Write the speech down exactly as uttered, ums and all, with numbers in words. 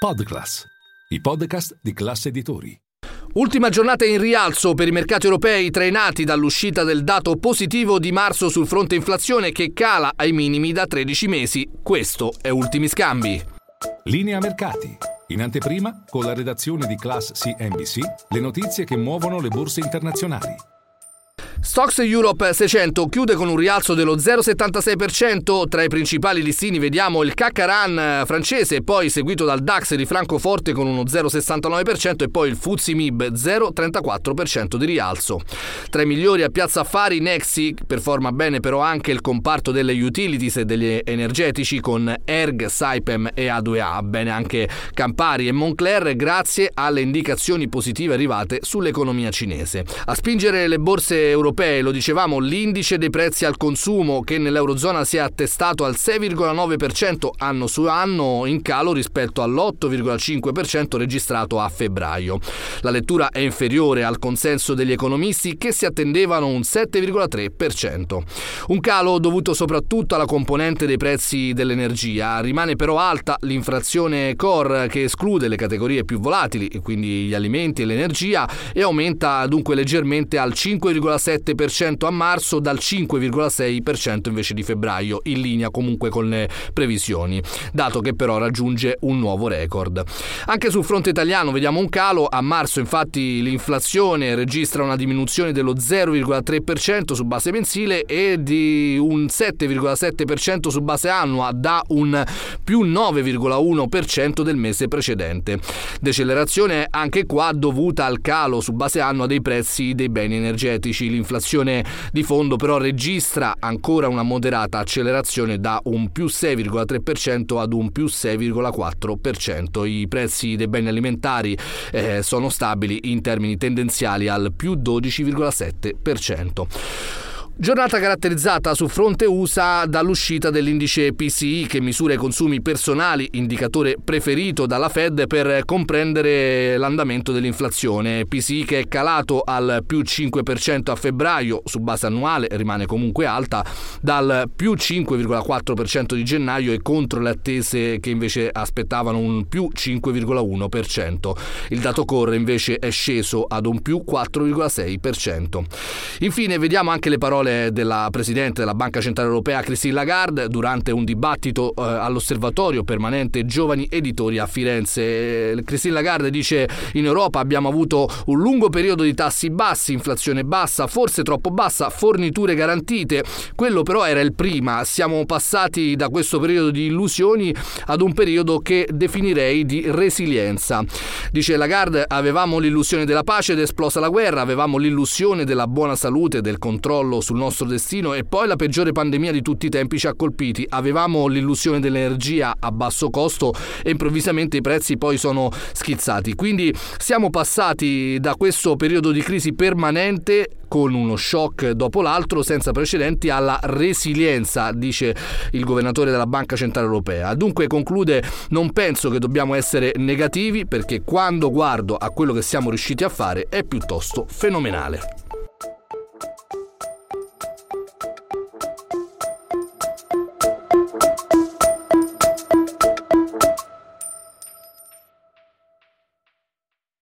PodClass, i podcast di Class Editori. Ultima giornata in rialzo per i mercati europei trainati dall'uscita del dato positivo di marzo sul fronte inflazione che cala ai minimi da tredici mesi. Questo è Ultimi Scambi. Linea Mercati. In anteprima, con la redazione di Class C N B C, le notizie che muovono le borse internazionali. Stoxx Europe seicento chiude con un rialzo dello zero virgola settantasei per cento, tra i principali listini vediamo il Cac quaranta francese, poi seguito dal DAX di Francoforte con uno zero virgola sessantanove per cento e poi il Ftse M I B zero virgola trentaquattro per cento di rialzo. Tra i migliori a Piazza Affari Nexi performa bene però anche il comparto delle utilities e degli energetici con Erg, Saipem e A due A, bene anche Campari e Moncler grazie alle indicazioni positive arrivate sull'economia cinese. A spingere le borse europee, lo dicevamo, l'indice dei prezzi al consumo che nell'eurozona si è attestato al sei virgola nove per cento anno su anno, in calo rispetto all'otto virgola cinque per cento registrato a febbraio. La lettura è inferiore al consenso degli economisti che si attendevano un sette virgola tre per cento. Un calo dovuto soprattutto alla componente dei prezzi dell'energia. Rimane però alta l'inflazione core che esclude le categorie più volatili, quindi gli alimenti e l'energia, e aumenta dunque leggermente al cinque virgola sette per cento a marzo dal cinque virgola sei per cento invece di febbraio, in linea comunque con le previsioni, dato che però raggiunge un nuovo record. Anche sul fronte italiano vediamo un calo. A marzo infatti l'inflazione registra una diminuzione dello zero virgola tre per cento su base mensile e di un sette virgola sette per cento su base annua, da un più nove virgola uno per cento del mese precedente. Decelerazione anche qua dovuta al calo su base annua dei prezzi dei beni energetici. L'inflazione di fondo però registra ancora una moderata accelerazione, da un più sei virgola tre per cento ad un più sei virgola quattro per cento. I prezzi dei beni alimentari eh, sono stabili in termini tendenziali al più dodici virgola sette per cento. Giornata caratterizzata su fronte U S A dall'uscita dell'indice P C I che misura i consumi personali, indicatore preferito dalla Fed per comprendere l'andamento dell'inflazione. P C I che è calato al più cinque per cento a febbraio, su base annuale rimane comunque alta, dal più cinque virgola quattro per cento di gennaio e contro le attese che invece aspettavano un più cinque virgola uno per cento. Il dato core invece è sceso ad un più quattro virgola sei per cento. Infine vediamo anche le parole della Presidente della Banca Centrale Europea Christine Lagarde durante un dibattito eh, all'osservatorio permanente Giovani Editori a Firenze. Christine Lagarde dice: in Europa abbiamo avuto un lungo periodo di tassi bassi, inflazione bassa, forse troppo bassa, forniture garantite. Quello però era il prima. Siamo passati da questo periodo di illusioni ad un periodo che definirei di resilienza. Dice Lagarde: avevamo l'illusione della pace ed è esplosa la guerra, avevamo l'illusione della buona salute, del controllo sul nostro destino e poi la peggiore pandemia di tutti i tempi ci ha colpiti. Avevamo l'illusione dell'energia a basso costo e improvvisamente i prezzi poi sono schizzati. Quindi siamo passati da questo periodo di crisi permanente con uno shock dopo l'altro senza precedenti alla resilienza, dice il governatore della Banca Centrale Europea. Dunque conclude: non penso che dobbiamo essere negativi perché quando guardo a quello che siamo riusciti a fare è piuttosto fenomenale.